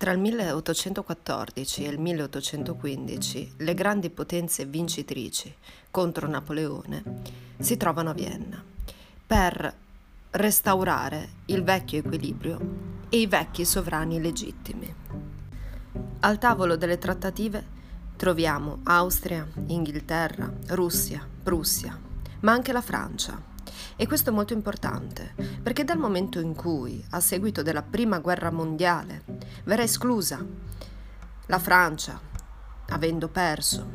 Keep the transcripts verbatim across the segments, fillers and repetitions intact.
Tra il milleottocentoquattordici e il milleottocentoquindici le grandi potenze vincitrici contro Napoleone si trovano a Vienna per restaurare il vecchio equilibrio e i vecchi sovrani legittimi. Al tavolo delle trattative troviamo Austria, Inghilterra, Russia, Prussia, ma anche la Francia. E questo è molto importante, perché dal momento in cui, a seguito della Prima Guerra Mondiale, verrà esclusa la Francia, avendo perso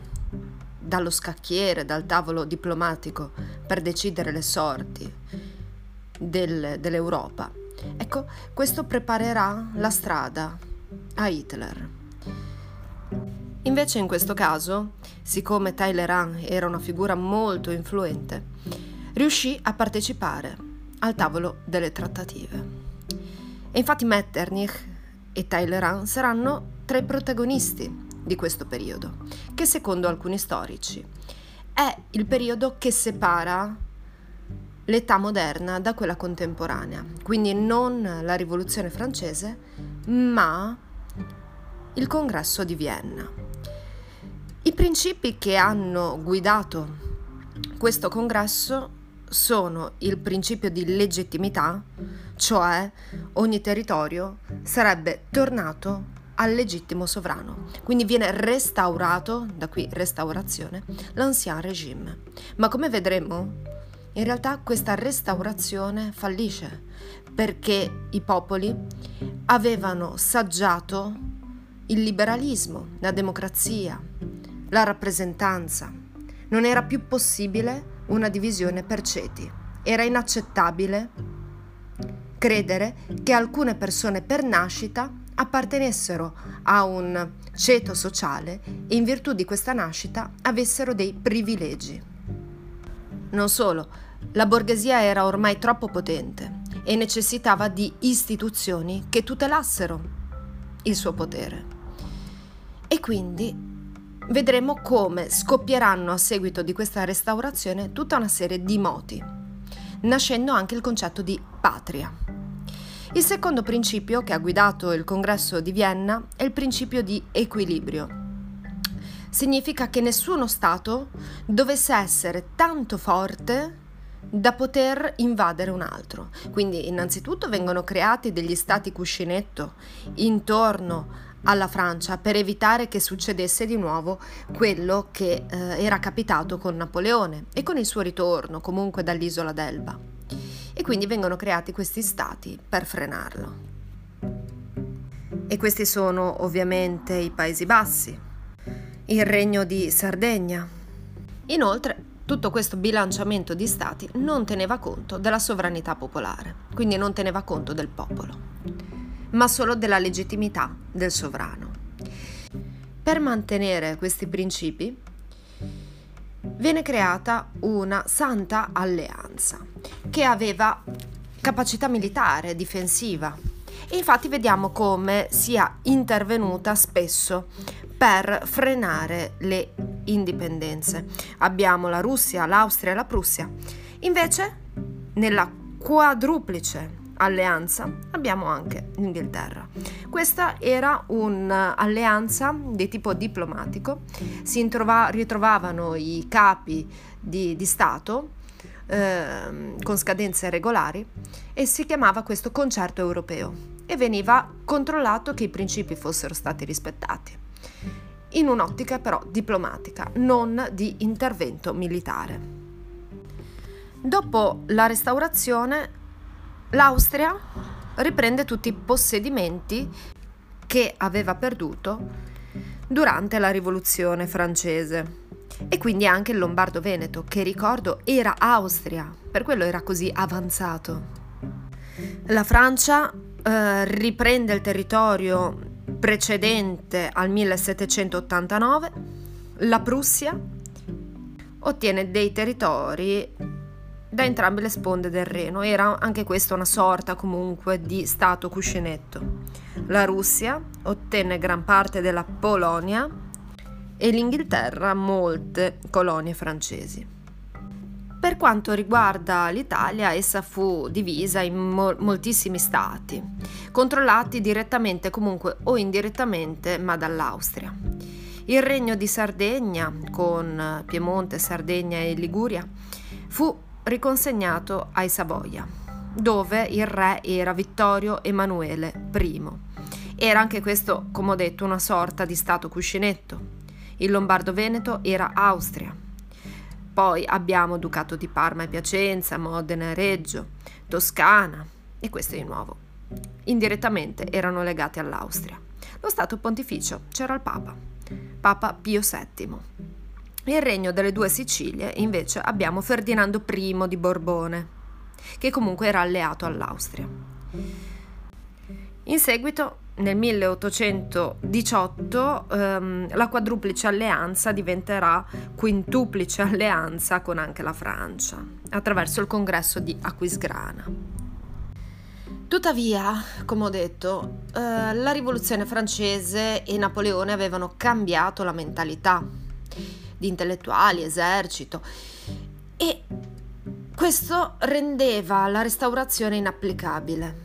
dallo scacchiere, dal tavolo diplomatico per decidere le sorti del, dell'Europa, ecco, questo preparerà la strada a Hitler. Invece in questo caso, siccome Talleyrand era una figura molto influente, riuscì a partecipare al tavolo delle trattative. E infatti Metternich e Talleyrand saranno tra i protagonisti di questo periodo, che secondo alcuni storici è il periodo che separa l'età moderna da quella contemporanea, quindi non la rivoluzione francese, ma il congresso di Vienna. I principi che hanno guidato questo congresso sono il principio di legittimità, cioè ogni territorio sarebbe tornato al legittimo sovrano, quindi viene restaurato, da qui restaurazione, l'ancien regime. Ma come vedremo, in realtà questa restaurazione fallisce perché i popoli avevano saggiato il liberalismo, la democrazia, la rappresentanza. Non era più possibile una divisione per ceti. Era inaccettabile credere che alcune persone per nascita appartenessero a un ceto sociale e in virtù di questa nascita avessero dei privilegi. Non solo, la borghesia era ormai troppo potente e necessitava di istituzioni che tutelassero il suo potere. E quindi vedremo come scoppieranno a seguito di questa restaurazione tutta una serie di moti, nascendo anche il concetto di patria. Il secondo principio che ha guidato il congresso di Vienna è il principio di equilibrio. Significa che nessuno Stato dovesse essere tanto forte da poter invadere un altro. Quindi innanzitutto vengono creati degli stati cuscinetto intorno alla Francia per evitare che succedesse di nuovo quello che eh, era capitato con Napoleone e con il suo ritorno comunque dall'isola d'Elba, e quindi vengono creati questi stati per frenarlo, e questi sono ovviamente i Paesi Bassi, il Regno di Sardegna. Inoltre tutto questo bilanciamento di stati non teneva conto della sovranità popolare, quindi non teneva conto del popolo, ma solo della legittimità del sovrano. Per mantenere questi principi viene creata una Santa Alleanza che aveva capacità militare, difensiva, e infatti vediamo come sia intervenuta spesso per frenare le indipendenze. Abbiamo la Russia, l'Austria e la Prussia. Invece nella quadruplice alleanza abbiamo anche l'Inghilterra. Questa era un'alleanza di tipo diplomatico, si introva, ritrovavano i capi di, di Stato eh, con scadenze regolari, e si chiamava questo concerto europeo, e veniva controllato che i principi fossero stati rispettati, in un'ottica però diplomatica, non di intervento militare. Dopo la restaurazione l'Austria riprende tutti i possedimenti che aveva perduto durante la rivoluzione francese, e quindi anche il Lombardo-Veneto, che ricordo era Austria, per quello era così avanzato. La Francia eh, riprende il territorio precedente al millesettecentottantanove, la Prussia ottiene dei territori da entrambe le sponde del Reno, era anche questa una sorta comunque di stato cuscinetto. La Russia ottenne gran parte della Polonia e l'Inghilterra molte colonie francesi. Per quanto riguarda l'Italia, essa fu divisa in mol- moltissimi stati, controllati direttamente comunque o indirettamente, ma dall'Austria. Il regno di Sardegna, con Piemonte, Sardegna e Liguria, fu riconsegnato ai Savoia, dove il re era Vittorio Emanuele I. Era anche questo, come ho detto, una sorta di stato cuscinetto. Il Lombardo-Veneto era Austria. Poi abbiamo Ducato di Parma e Piacenza, Modena e Reggio, Toscana, e questo è di nuovo. Indirettamente erano legati all'Austria. Lo Stato Pontificio c'era il Papa, Papa Pio settimo. Nel regno delle due Sicilie invece abbiamo Ferdinando I di Borbone, che comunque era alleato all'Austria. In seguito, nel milleottocentodiciotto ehm, la quadruplice alleanza diventerà quintuplice alleanza con anche la Francia, attraverso il congresso di Aquisgrana. Tuttavia, come ho detto, eh, la rivoluzione francese e Napoleone avevano cambiato la mentalità di intellettuali, esercito, e questo rendeva la restaurazione inapplicabile.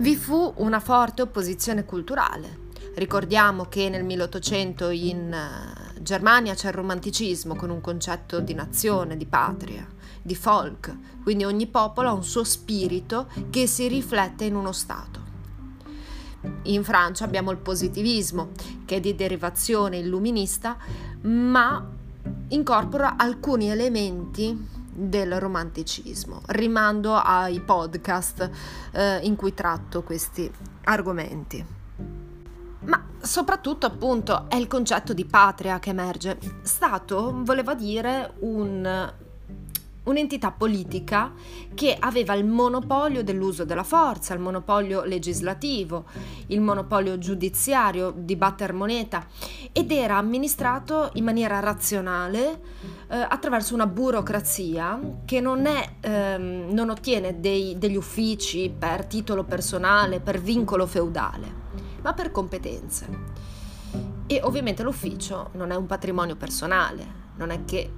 Vi fu una forte opposizione culturale. Ricordiamo che nel milleottocento in Germania c'è il romanticismo con un concetto di nazione, di patria, di folk, quindi ogni popolo ha un suo spirito che si riflette in uno stato. In Francia abbiamo il positivismo, che è di derivazione illuminista, ma incorpora alcuni elementi del romanticismo. Rimando ai podcast eh, in cui tratto questi argomenti. Ma soprattutto, appunto, è il concetto di patria che emerge. Stato voleva dire un, un'entità politica che aveva il monopolio dell'uso della forza, il monopolio legislativo, il monopolio giudiziario di batter moneta, ed era amministrato in maniera razionale eh, attraverso una burocrazia che non, è, ehm, non ottiene dei, degli uffici per titolo personale, per vincolo feudale, ma per competenze. E ovviamente l'ufficio non è un patrimonio personale, non è che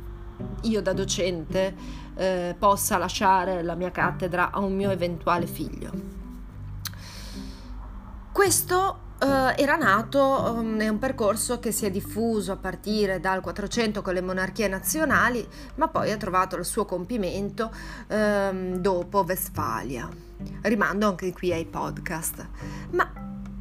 io da docente eh, possa lasciare la mia cattedra a un mio eventuale figlio. Questo eh, era nato, um, è un percorso che si è diffuso a partire dal quattrocento con le monarchie nazionali, ma poi ha trovato il suo compimento ehm, dopo Vestfalia. Rimando anche qui ai podcast. Ma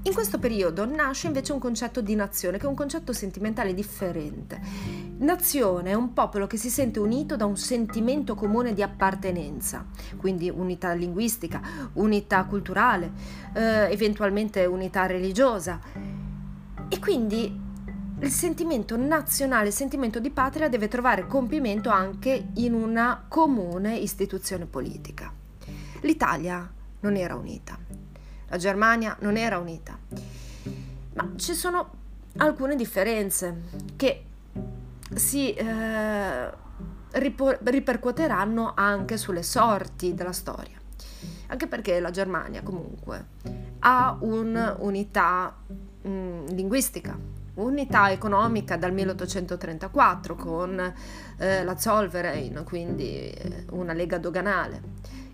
in questo periodo nasce invece un concetto di nazione, che è un concetto sentimentale differente. Nazione è un popolo che si sente unito da un sentimento comune di appartenenza, quindi unità linguistica, unità culturale, eh, eventualmente unità religiosa. E quindi il sentimento nazionale, il sentimento di patria deve trovare compimento anche in una comune istituzione politica. L'Italia non era unita. La Germania non era unita, ma ci sono alcune differenze che si eh, ripor- ripercuoteranno anche sulle sorti della storia, anche perché la Germania comunque ha un'unità mh, linguistica, unità economica dal milleottocentotrentaquattro con eh, la Zollverein, quindi una lega doganale.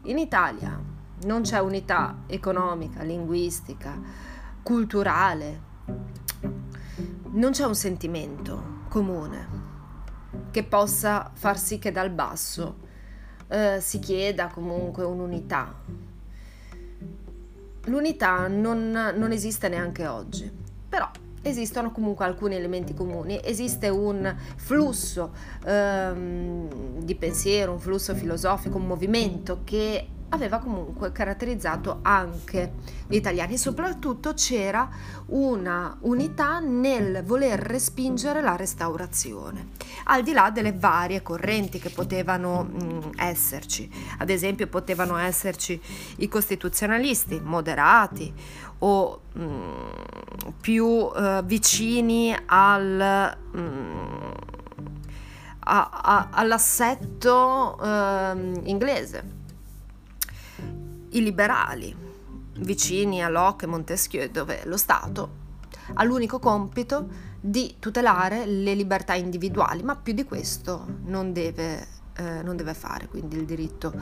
In Italia non c'è unità economica, linguistica, culturale, non c'è un sentimento comune che possa far sì che dal basso eh, si chieda comunque un'unità. L'unità non, non esiste neanche oggi, però esistono comunque alcuni elementi comuni, esiste un flusso ehm, di pensiero, un flusso filosofico, un movimento che aveva comunque caratterizzato anche gli italiani, e soprattutto c'era una unità nel voler respingere la restaurazione, al di là delle varie correnti che potevano mh, esserci. Ad esempio potevano esserci i costituzionalisti moderati o mh, più uh, vicini al mh, a, a, all'assetto uh, inglese, i liberali, vicini a Locke e Montesquieu, dove lo Stato ha l'unico compito di tutelare le libertà individuali, ma più di questo non deve eh, non deve fare, quindi il diritto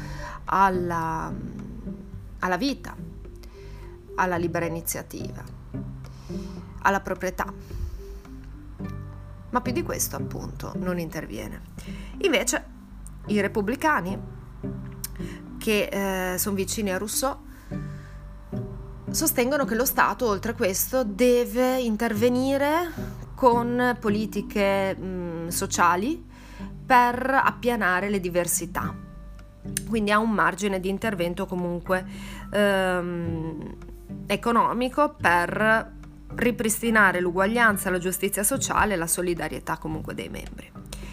alla, alla vita, alla libera iniziativa, alla proprietà, ma più di questo appunto non interviene. Invece i repubblicani, che eh, sono vicini a Rousseau, sostengono che lo Stato, oltre a questo, deve intervenire con politiche mh, sociali per appianare le diversità, quindi ha un margine di intervento comunque ehm, economico per ripristinare l'uguaglianza, la giustizia sociale e la solidarietà comunque dei membri.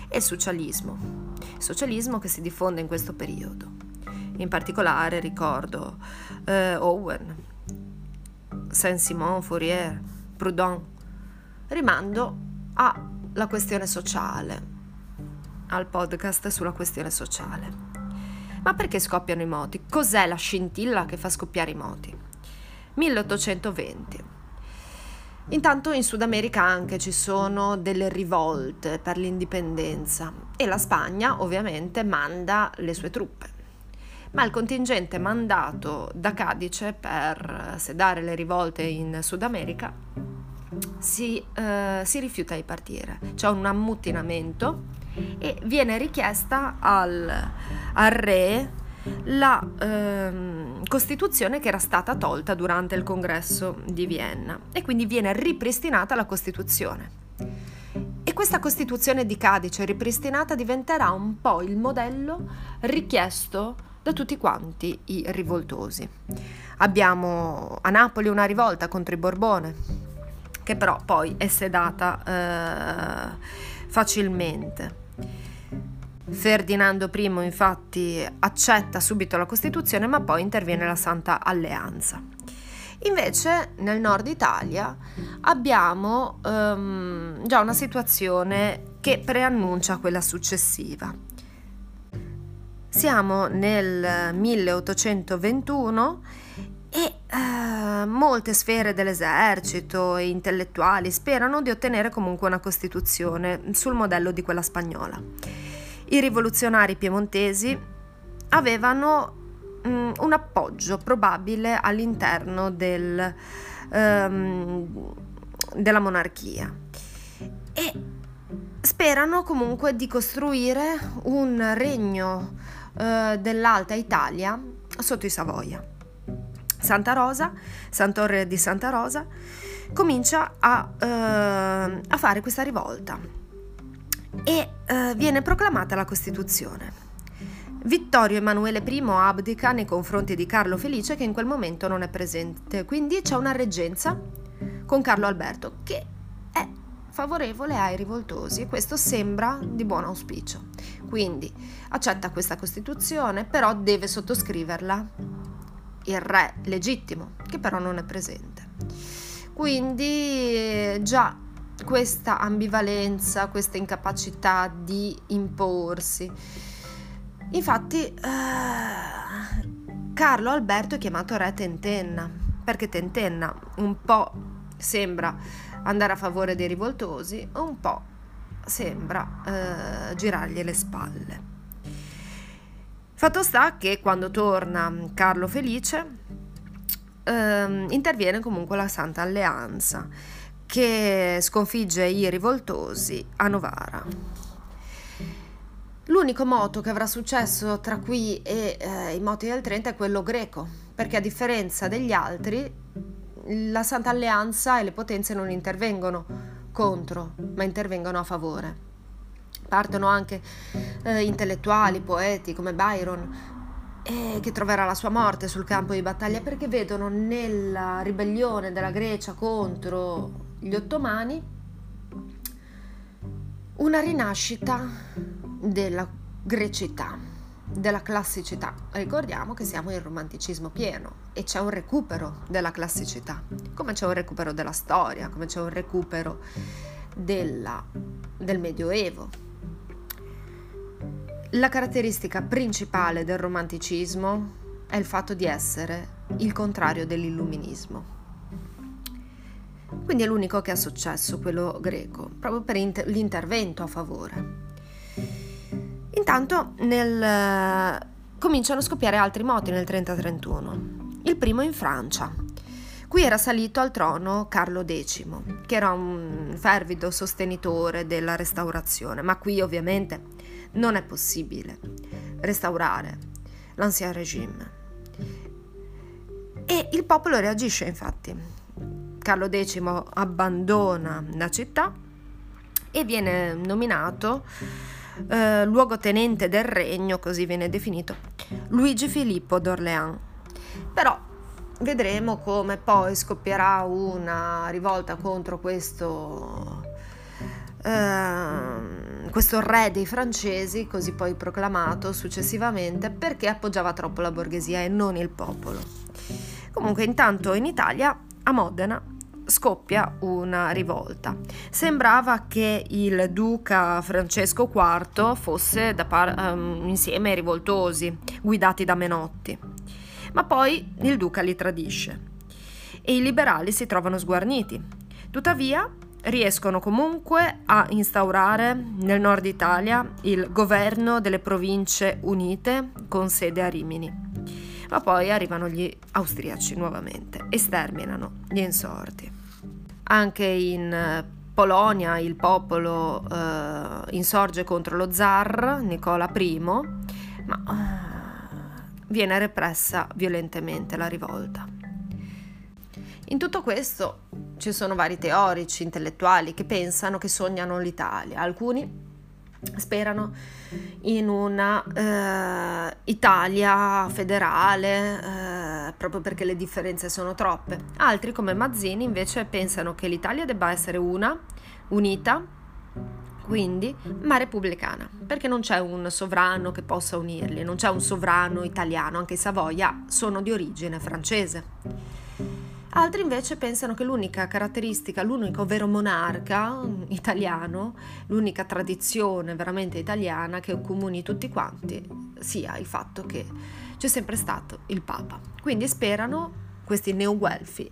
E socialismo, socialismo che si diffonde in questo periodo. In particolare ricordo eh, Owen, Saint-Simon, Fourier, Proudhon. Rimando alla questione sociale, al podcast sulla questione sociale. Ma perché scoppiano i moti? Cos'è la scintilla che fa scoppiare i moti? milleottocentoventi. Intanto in Sud America anche ci sono delle rivolte per l'indipendenza e la Spagna ovviamente manda le sue truppe. Ma il contingente mandato da Cadice per sedare le rivolte in Sud America si, eh, si rifiuta di partire. C'è un ammutinamento e viene richiesta al, al re la ehm, Costituzione che era stata tolta durante il congresso di Vienna, e quindi viene ripristinata la Costituzione. E questa Costituzione di Cadice ripristinata diventerà un po' il modello richiesto da tutti quanti i rivoltosi. Abbiamo a Napoli una rivolta contro i Borbone, che però poi è sedata eh, facilmente. Ferdinando Primo infatti accetta subito la Costituzione, ma poi interviene la Santa Alleanza. Invece nel nord Italia abbiamo ehm, già una situazione che preannuncia quella successiva. Siamo nel milleottocentoventuno e eh, molte sfere dell'esercito e intellettuali sperano di ottenere comunque una Costituzione sul modello di quella spagnola. I rivoluzionari piemontesi avevano mh, un appoggio probabile all'interno del, ehm, della monarchia e sperano comunque di costruire un regno dell'Alta Italia sotto i Savoia. Santa Rosa, Santorre di Santa Rosa, comincia a, eh, a fare questa rivolta e eh, viene proclamata la Costituzione. Vittorio Emanuele Primo abdica nei confronti di Carlo Felice, che in quel momento non è presente, quindi c'è una reggenza con Carlo Alberto che è favorevole ai rivoltosi, e questo sembra di buon auspicio. Quindi accetta questa Costituzione, però deve sottoscriverla il re legittimo, che però non è presente. Quindi già questa ambivalenza, questa incapacità di imporsi. Infatti eh, Carlo Alberto è chiamato re tentenna, perché tentenna un po' sembra andare a favore dei rivoltosi, un po' sembra eh, girargli le spalle. Fatto sta che quando torna Carlo Felice eh, interviene comunque la Santa Alleanza, che sconfigge i rivoltosi a Novara. L'unico moto che avrà successo tra qui e eh, i moti del Trenta è quello greco, perché a differenza degli altri la Santa Alleanza e le potenze non intervengono contro, ma intervengono a favore. Partono anche eh, intellettuali, poeti come Byron, eh, che troverà la sua morte sul campo di battaglia, perché vedono nella ribellione della Grecia contro gli ottomani una rinascita della grecità, della classicità. Ricordiamo che siamo in romanticismo pieno e c'è un recupero della classicità, come c'è un recupero della storia, come c'è un recupero della, del Medioevo. La caratteristica principale del romanticismo è il fatto di essere il contrario dell'illuminismo. Quindi è l'unico che ha successo quello greco, proprio per l'inter- l'intervento a favore. Intanto nel... cominciano a scoppiare altri moti nel trenta trentuno, il primo in Francia. Qui era salito al trono Carlo X, che era un fervido sostenitore della restaurazione, ma qui ovviamente non è possibile restaurare l'ancien regime. E il popolo reagisce, infatti. Carlo X abbandona la città e viene nominato eh, luogotenente del regno, così viene definito, Luigi Filippo d'Orléans. Però vedremo come poi scoppierà una rivolta contro questo, eh, questo re dei francesi, così poi proclamato successivamente, perché appoggiava troppo la borghesia e non il popolo. Comunque intanto in Italia, a Modena, scoppia una rivolta. Sembrava che il duca Francesco quarto fosse da par- um, insieme ai rivoltosi guidati da Menotti, ma poi il duca li tradisce e i liberali si trovano sguarniti. Tuttavia riescono comunque a instaurare nel nord Italia il governo delle province unite con sede a Rimini. Ma poi arrivano gli austriaci nuovamente e sterminano gli insorti. Anche in Polonia il popolo eh, insorge contro lo zar Nicola Primo, ma eh, viene repressa violentemente la rivolta. In tutto questo ci sono vari teorici intellettuali che pensano, che sognano l'Italia. Alcuni sperano in una eh, Italia federale eh, proprio perché le differenze sono troppe. Altri, come Mazzini, invece pensano che l'Italia debba essere una, unita, quindi, ma repubblicana, perché non c'è un sovrano che possa unirli, non c'è un sovrano italiano, anche i Savoia sono di origine francese. Altri invece pensano che l'unica caratteristica, l'unico vero monarca italiano, l'unica tradizione veramente italiana che comuni tutti quanti sia il fatto che c'è sempre stato il Papa. Quindi sperano, questi neoguelfi,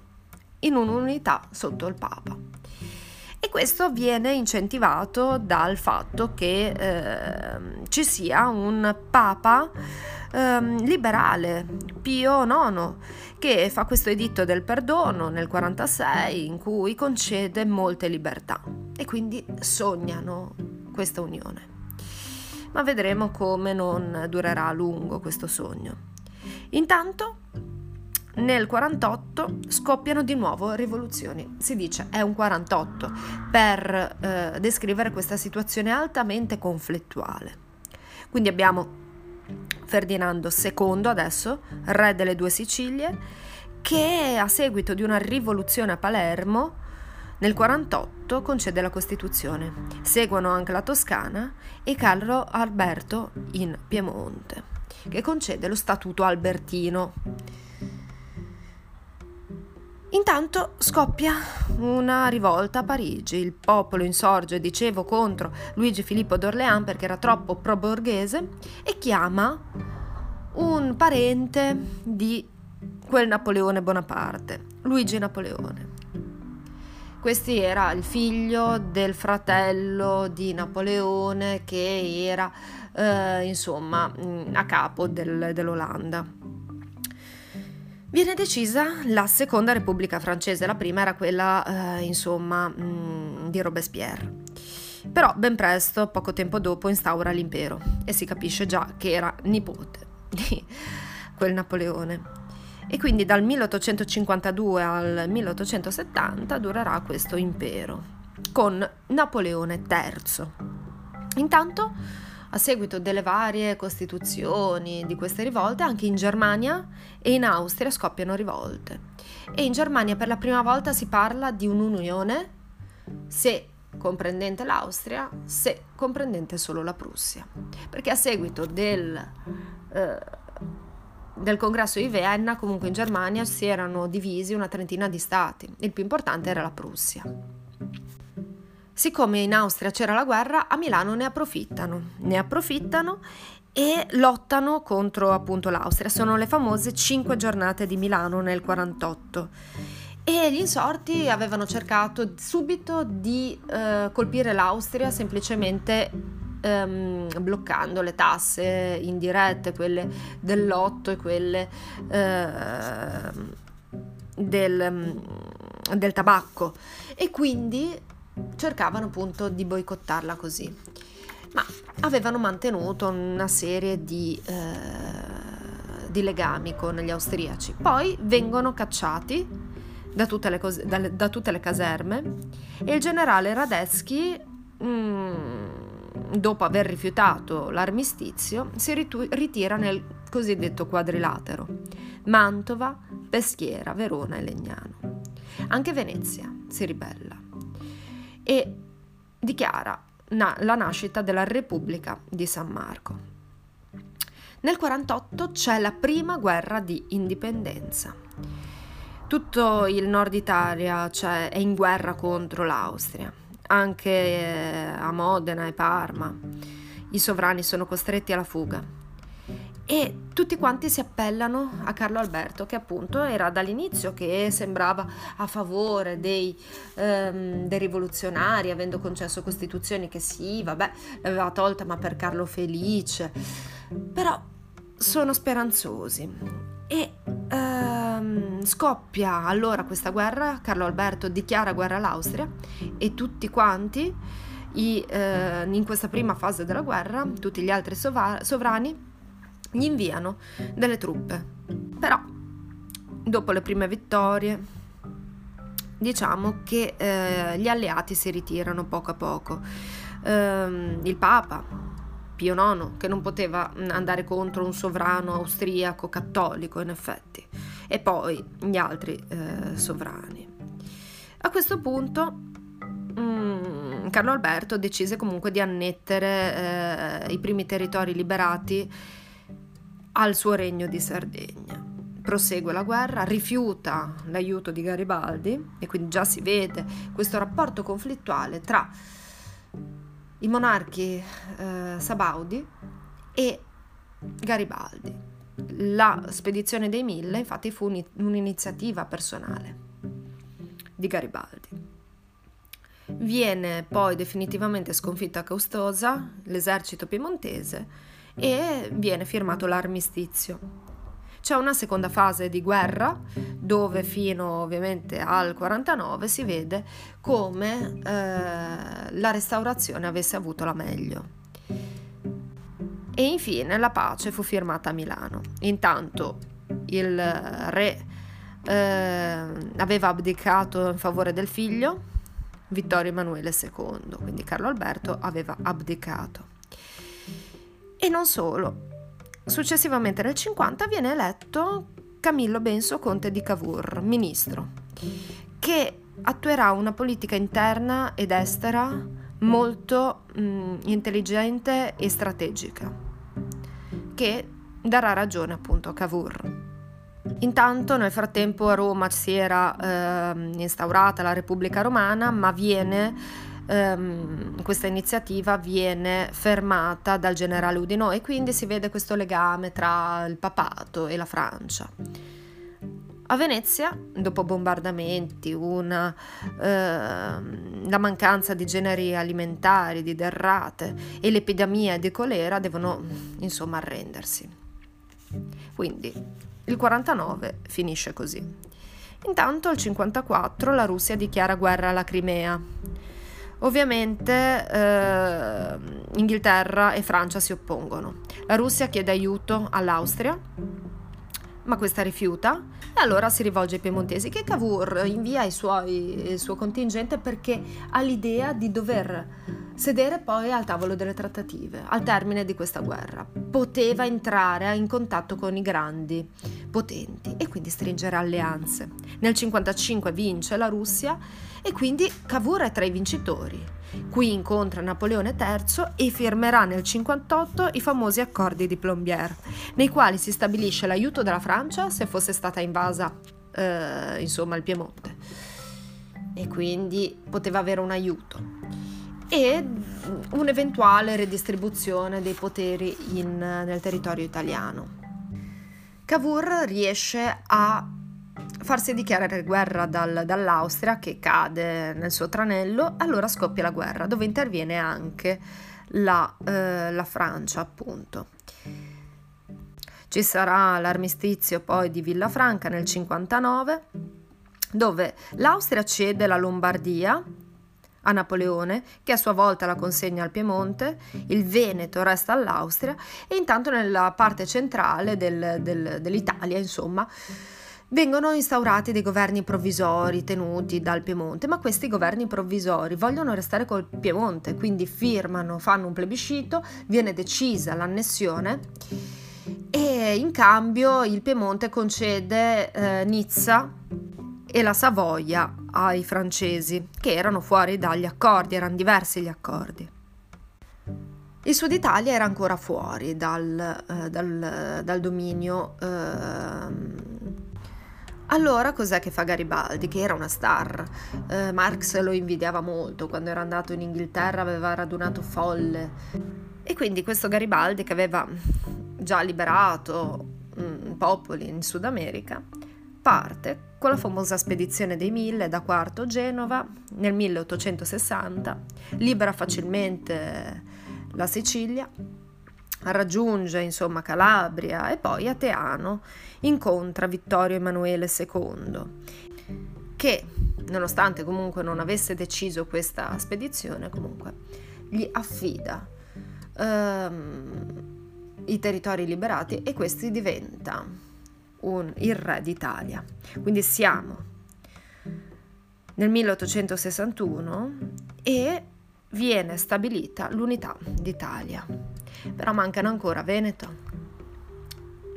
in un'unità sotto il Papa. E questo viene incentivato dal fatto che eh, ci sia un Papa Um, liberale, Pio Nono, che fa questo editto del perdono nel quarantasei, in cui concede molte libertà, e quindi sognano questa unione, ma vedremo come non durerà a lungo questo sogno. Intanto nel quarantotto scoppiano di nuovo rivoluzioni. Si dice è un quarantotto per eh, descrivere questa situazione altamente conflittuale. Quindi abbiamo Ferdinando Secondo, adesso re delle due Sicilie, che a seguito di una rivoluzione a Palermo nel quarantotto concede la Costituzione. Seguono anche la Toscana e Carlo Alberto in Piemonte, che concede lo Statuto Albertino. Intanto scoppia una rivolta a Parigi. Il popolo insorge, dicevo, contro Luigi Filippo d'Orléans perché era troppo pro-borghese, e chiama un parente di quel Napoleone Bonaparte, Luigi Napoleone. Questi era il figlio del fratello di Napoleone, che era eh, insomma a capo del, dell'Olanda. Viene decisa la seconda Repubblica francese, la prima era quella eh, insomma mh, di Robespierre. Però ben presto, poco tempo dopo, instaura l'impero e si capisce già che era nipote di quel Napoleone. E quindi dal milleottocentocinquantadue al milleottocentosettanta durerà questo impero con Napoleone Terzo. Intanto, a seguito delle varie costituzioni, di queste rivolte, anche in Germania e in Austria scoppiano rivolte. E in Germania per la prima volta si parla di un'unione, se comprendente l'Austria, se comprendente solo la Prussia, perché a seguito del, eh, del congresso di Vienna, comunque in Germania si erano divisi una trentina di stati, il più importante era la Prussia. Siccome in Austria c'era la guerra, a Milano ne approfittano, ne approfittano e lottano contro appunto l'Austria. Sono le famose cinque giornate di Milano nel quarantotto, e gli insorti avevano cercato subito di eh, colpire l'Austria semplicemente ehm, bloccando le tasse indirette, quelle del lotto e quelle eh, del, del tabacco, e quindi cercavano appunto di boicottarla così, ma avevano mantenuto una serie di, eh, di legami con gli austriaci. Poi vengono cacciati da tutte le, cose, da, da tutte le caserme, e il generale Radeschi, mh, dopo aver rifiutato l'armistizio, si ritu- ritira nel cosiddetto quadrilatero: Mantova, Peschiera, Verona e Legnano. Anche Venezia si ribella e dichiara na- la nascita della Repubblica di San Marco. Nel quarantotto c'è la prima guerra di indipendenza. Tutto il nord Italia, cioè, è in guerra contro l'Austria, anche eh, a Modena e Parma i sovrani sono costretti alla fuga, e tutti quanti si appellano a Carlo Alberto, che appunto era dall'inizio che sembrava a favore dei, ehm, dei rivoluzionari, avendo concesso Costituzioni che sì, vabbè, l'aveva tolta ma per Carlo Felice, però sono speranzosi. E ehm, scoppia allora questa guerra. Carlo Alberto dichiara guerra all'Austria e tutti quanti i, eh, in questa prima fase della guerra, tutti gli altri sovra- sovrani gli inviano delle truppe. Però dopo le prime vittorie, diciamo che eh, gli alleati si ritirano poco a poco. Ehm, il Papa Pio Nono, che non poteva andare contro un sovrano austriaco cattolico in effetti, e poi gli altri eh, sovrani. A questo punto mh, Carlo Alberto decise comunque di annettere eh, i primi territori liberati al suo regno di Sardegna. Prosegue la guerra, rifiuta l'aiuto di Garibaldi, e quindi già si vede questo rapporto conflittuale tra i monarchi eh, sabaudi e Garibaldi. La spedizione dei Mille, infatti, fu un, un'iniziativa personale di Garibaldi. Viene poi definitivamente sconfitta a Custoza l'esercito piemontese e viene firmato l'armistizio. C'è una seconda fase di guerra, dove fino ovviamente al quarantanove si vede come eh, la restaurazione avesse avuto la meglio. E infine la pace fu firmata a Milano. Intanto il re eh, aveva abdicato in favore del figlio, Vittorio Emanuele secondo, quindi Carlo Alberto aveva abdicato. E non solo. Successivamente nel cinquanta viene eletto Camillo Benso Conte di Cavour, ministro, che attuerà una politica interna ed estera molto mh, intelligente e strategica, che darà ragione appunto a Cavour. Intanto nel frattempo a Roma si era eh, instaurata la Repubblica Romana, ma viene... Um, questa iniziativa viene fermata dal generale Udino, e quindi si vede questo legame tra il papato e la Francia. A Venezia, dopo bombardamenti, una, uh, la mancanza di generi alimentari, di derrate e l'epidemia di colera, devono insomma arrendersi. Quindi il quarantanove finisce così. Intanto al cinquantaquattro la Russia dichiara guerra alla Crimea. Ovviamente eh, Inghilterra e Francia si oppongono. La Russia chiede aiuto all'Austria, ma questa rifiuta, e allora si rivolge ai piemontesi, che Cavour invia i suoi, il suo contingente, perché ha l'idea di dover sedere poi al tavolo delle trattative al termine di questa guerra. Poteva entrare in contatto con i grandi potenti e quindi stringere alleanze. Nel cinquantacinque vince la Russia e quindi Cavour è tra i vincitori. Qui incontra Napoleone terzo e firmerà nel cinquantotto i famosi accordi di Plombières, nei quali si stabilisce l'aiuto della Francia se fosse stata invasa eh, insomma il Piemonte, e quindi poteva avere un aiuto, e un'eventuale redistribuzione dei poteri in, nel territorio italiano. Cavour riesce a farsi dichiarare guerra dal, dall'Austria, che cade nel suo tranello. Allora scoppia la guerra, dove interviene anche la, eh, la Francia, appunto. Ci sarà l'armistizio poi di Villafranca nel cinquantanove, dove l'Austria cede la Lombardia a Napoleone, che a sua volta la consegna al Piemonte, il Veneto resta all'Austria, e intanto nella parte centrale del, del, dell'Italia, insomma, vengono instaurati dei governi provvisori tenuti dal Piemonte, ma questi governi provvisori vogliono restare col Piemonte, quindi firmano, fanno un plebiscito, viene decisa l'annessione e in cambio il Piemonte concede eh, Nizza e la Savoia ai francesi, che erano fuori dagli accordi, erano diversi gli accordi. Il Sud Italia era ancora fuori dal, eh, dal, dal dominio. Eh, Allora cos'è che fa Garibaldi, che era una star? Eh, Marx lo invidiava molto, quando era andato in Inghilterra aveva radunato folle, e quindi questo Garibaldi, che aveva già liberato mh, popoli in Sud America, parte con la famosa spedizione dei Mille da Quarto Genova nel milleottocentosessanta, libera facilmente la Sicilia, raggiunge insomma Calabria e poi a Teano incontra Vittorio Emanuele secondo, che nonostante comunque non avesse deciso questa spedizione, comunque gli affida ehm, i territori liberati, e questi diventa un, il re d'Italia. Quindi siamo nel milleottocentosessantuno e viene stabilita l'unità d'Italia. Però mancano ancora Veneto,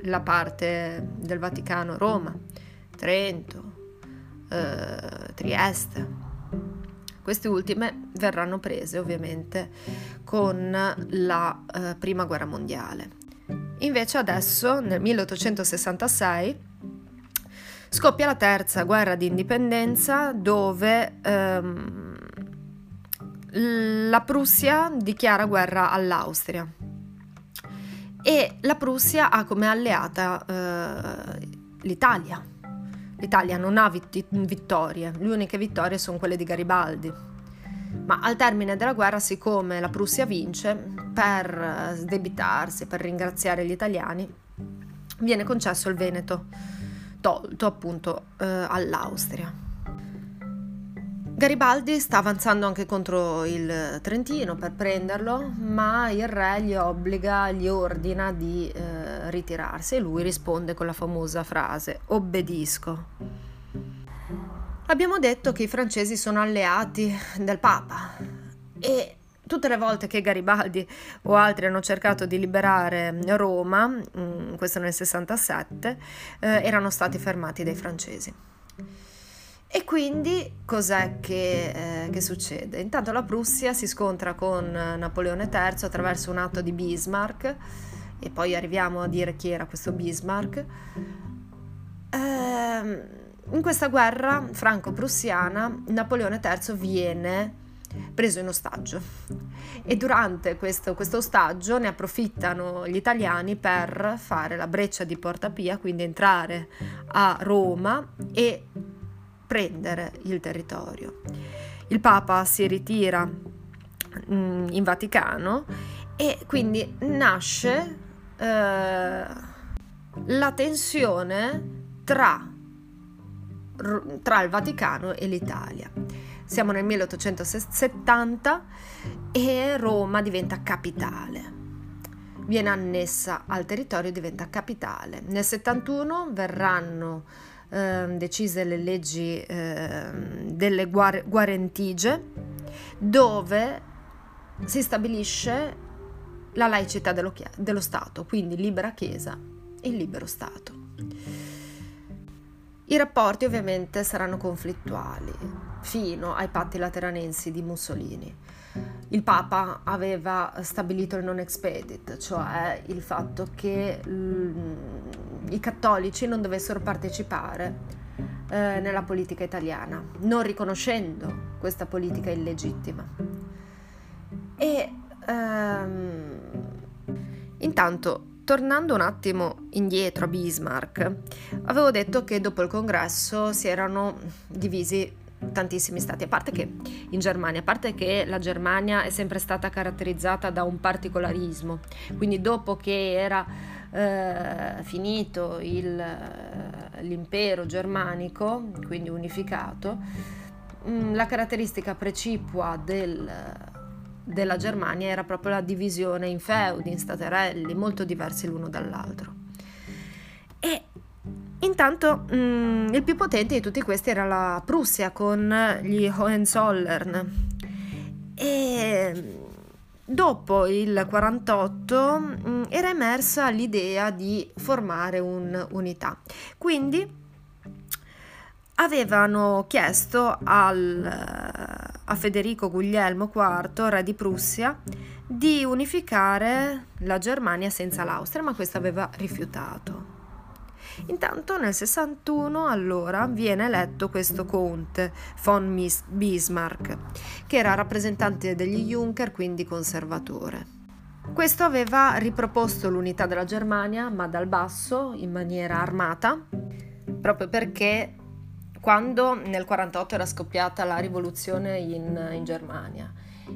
la parte del Vaticano, Roma, Trento, eh, Trieste. Queste ultime verranno prese ovviamente con la eh, Prima Guerra Mondiale. Invece adesso, nel milleottocentosessantasei, scoppia la Terza Guerra di Indipendenza, dove ehm, la Prussia dichiara guerra all'Austria, e la Prussia ha come alleata eh, l'Italia. L'Italia non ha vit- vittorie, le uniche vittorie sono quelle di Garibaldi, ma al termine della guerra, siccome la Prussia vince, per sdebitarsi, per ringraziare gli italiani, viene concesso il Veneto, tolto appunto eh, all'Austria. Garibaldi sta avanzando anche contro il Trentino per prenderlo, ma il re gli obbliga, gli ordina di eh, ritirarsi, e lui risponde con la famosa frase: obbedisco. Abbiamo detto che i francesi sono alleati del Papa, e tutte le volte che Garibaldi o altri hanno cercato di liberare Roma, mh, questo nel sessantasette, eh, erano stati fermati dai francesi. E quindi cos'è che, eh, che succede? Intanto la Prussia si scontra con Napoleone terzo attraverso un atto di Bismarck, e poi arriviamo a dire chi era questo Bismarck. Eh, in questa guerra franco-prussiana Napoleone terzo viene preso in ostaggio, e durante questo, questo ostaggio ne approfittano gli italiani per fare la breccia di Porta Pia, quindi entrare a Roma e prendere il territorio. Il Papa si ritira mh, in Vaticano, e quindi nasce eh, la tensione tra, tra il Vaticano e l'Italia. Siamo nel milleottocentosettanta e Roma diventa capitale. Viene annessa al territorio e diventa capitale. Nel settantuno verranno Eh, decise le leggi eh, delle guar- guarentigie, dove si stabilisce la laicità dello, chi- dello Stato, quindi libera Chiesa e libero Stato. I rapporti ovviamente saranno conflittuali fino ai patti lateranensi di Mussolini. Il Papa aveva stabilito il non expedit, cioè il fatto che l- i cattolici non dovessero partecipare eh, nella politica italiana, non riconoscendo questa politica illegittima. E ehm, intanto, tornando un attimo indietro a Bismarck, avevo detto che dopo il congresso si erano divisi tantissimi stati, a parte che in Germania, a parte che la Germania è sempre stata caratterizzata da un particolarismo, quindi dopo che era eh, finito il, l'impero germanico, quindi unificato, mh, la caratteristica precipua del della Germania era proprio la divisione in feudi, in staterelli, molto diversi l'uno dall'altro. E intanto mh, il più potente di tutti questi era la Prussia con gli Hohenzollern, e dopo il quarantotto mh, era emersa l'idea di formare un'unità, quindi avevano chiesto al a Federico Guglielmo quarto, re di Prussia, di unificare la Germania senza l'Austria, ma questo aveva rifiutato. Intanto nel sessantuno allora viene eletto questo conte von Bismarck, che era rappresentante degli Junker, quindi conservatore. Questo aveva riproposto l'unità della Germania, ma dal basso, in maniera armata, proprio perché quando nel quarantotto era scoppiata la rivoluzione in, in Germania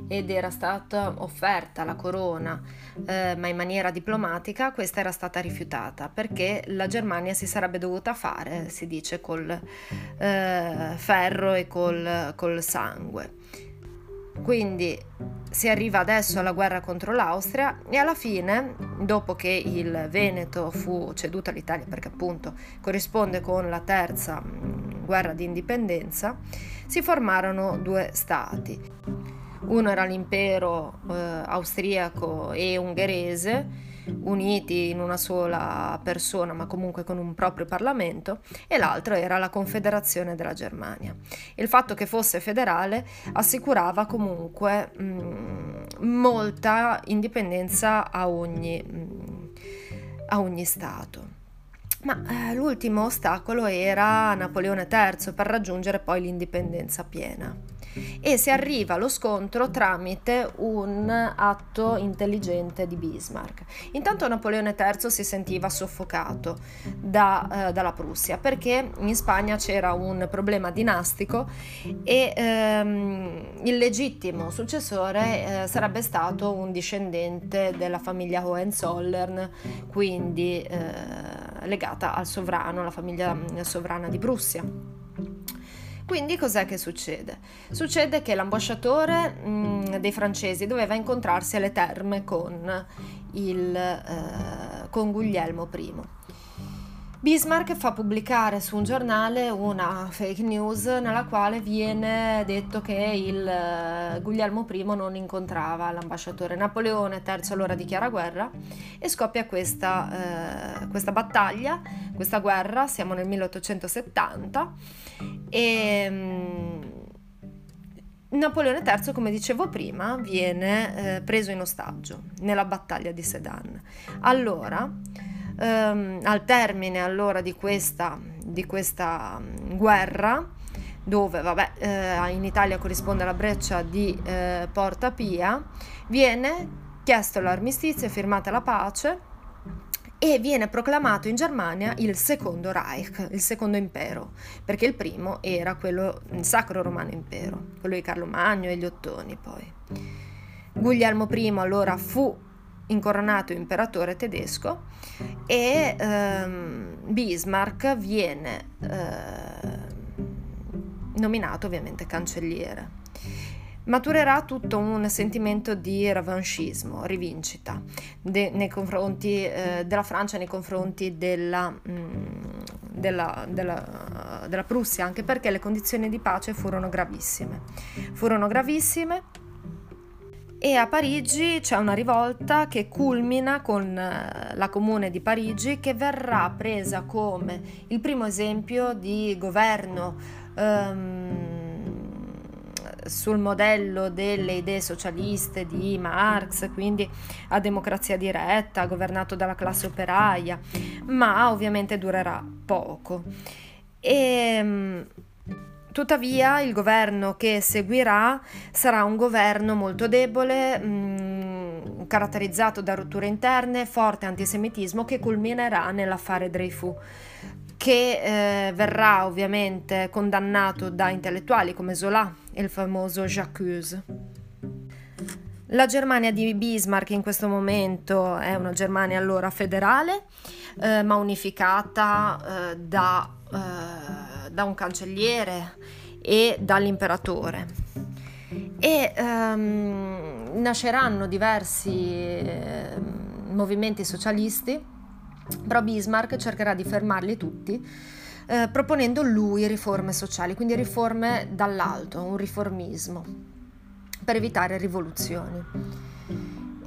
ed era stata offerta la corona, eh, ma in maniera diplomatica, questa era stata rifiutata perché la Germania si sarebbe dovuta fare, si dice, col eh, ferro e col, col sangue. Quindi si arriva adesso alla guerra contro l'Austria e alla fine, dopo che il Veneto fu ceduto all'Italia, perché appunto corrisponde con la terza guerra di indipendenza, si formarono due stati. Uno era l'impero eh, austriaco e ungherese, uniti in una sola persona ma comunque con un proprio Parlamento, e l'altro era la Confederazione della Germania. Il fatto che fosse federale assicurava comunque mh, molta indipendenza a ogni, mh, a ogni Stato. Ma eh, l'ultimo ostacolo era Napoleone terzo per raggiungere poi l'indipendenza piena. E si arriva allo scontro tramite un atto intelligente di Bismarck. Intanto Napoleone terzo si sentiva soffocato da, eh, dalla Prussia, perché in Spagna c'era un problema dinastico e ehm, il legittimo successore eh, sarebbe stato un discendente della famiglia Hohenzollern, quindi eh, legata al sovrano, alla famiglia sovrana di Prussia. Quindi cos'è che succede? Succede che l'ambasciatore mh, dei francesi doveva incontrarsi alle terme con, il, eh, con Guglielmo I. Bismarck fa pubblicare su un giornale una fake news nella quale viene detto che il eh, Guglielmo I non incontrava l'ambasciatore. Napoleone terzo allora dichiara guerra e scoppia questa, eh, questa battaglia, questa guerra. Siamo nel milleottocentosettanta e mh, Napoleone terzo, come dicevo prima, viene eh, preso in ostaggio nella battaglia di Sedan. Allora Um, al termine allora di questa, di questa guerra, dove vabbè, eh, in Italia corrisponde alla breccia di eh, Porta Pia, viene chiesto l'armistizio, firmata la pace e viene proclamato in Germania il secondo Reich, il secondo impero, perché il primo era quello, il Sacro Romano Impero, quello di Carlo Magno e gli Ottoni. Poi Guglielmo I allora fu incoronato imperatore tedesco e ehm, Bismarck viene eh, nominato ovviamente cancelliere. Maturerà tutto un sentimento di revanchismo, rivincita de, nei confronti eh, della Francia, nei confronti della, mh, della, della, della Prussia, anche perché le condizioni di pace furono gravissime. Furono gravissime. E a Parigi c'è una rivolta che culmina con la Comune di Parigi, che verrà presa come il primo esempio di governo ehm, sul modello delle idee socialiste di Marx, quindi a democrazia diretta, governato dalla classe operaia, ma ovviamente durerà poco. E, tuttavia il governo che seguirà sarà un governo molto debole, mh, caratterizzato da rotture interne, forte antisemitismo che culminerà nell'affare Dreyfus, che eh, verrà ovviamente condannato da intellettuali come Zola e il famoso Jacques Cuse. La Germania di Bismarck in questo momento è una Germania allora federale, eh, ma unificata eh, da, eh, da un cancelliere e dall'imperatore. E ehm, nasceranno diversi eh, movimenti socialisti, però Bismarck cercherà di fermarli tutti, eh, proponendo lui riforme sociali, quindi riforme dall'alto, un riformismo, per evitare rivoluzioni.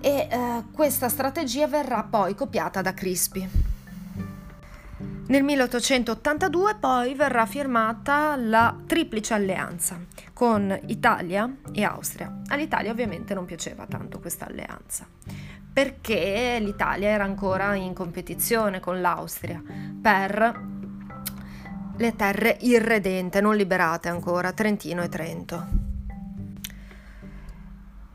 E eh, questa strategia verrà poi copiata da Crispi. Nel milleottocentottantadue poi verrà firmata la Triplice Alleanza con Italia e Austria. All'Italia ovviamente non piaceva tanto questa alleanza, perché l'Italia era ancora in competizione con l'Austria per le terre irredente, non liberate ancora, Trentino e Trento.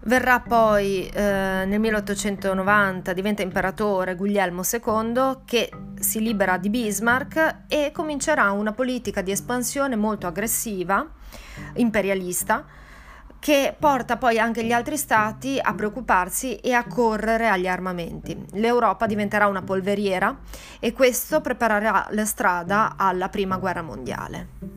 Verrà poi eh, nel milleottocentonovanta, diventa imperatore Guglielmo secondo, che si libera di Bismarck e comincerà una politica di espansione molto aggressiva, imperialista, che porta poi anche gli altri stati a preoccuparsi e a correre agli armamenti. L'Europa diventerà una polveriera e questo preparerà la strada alla Prima Guerra Mondiale.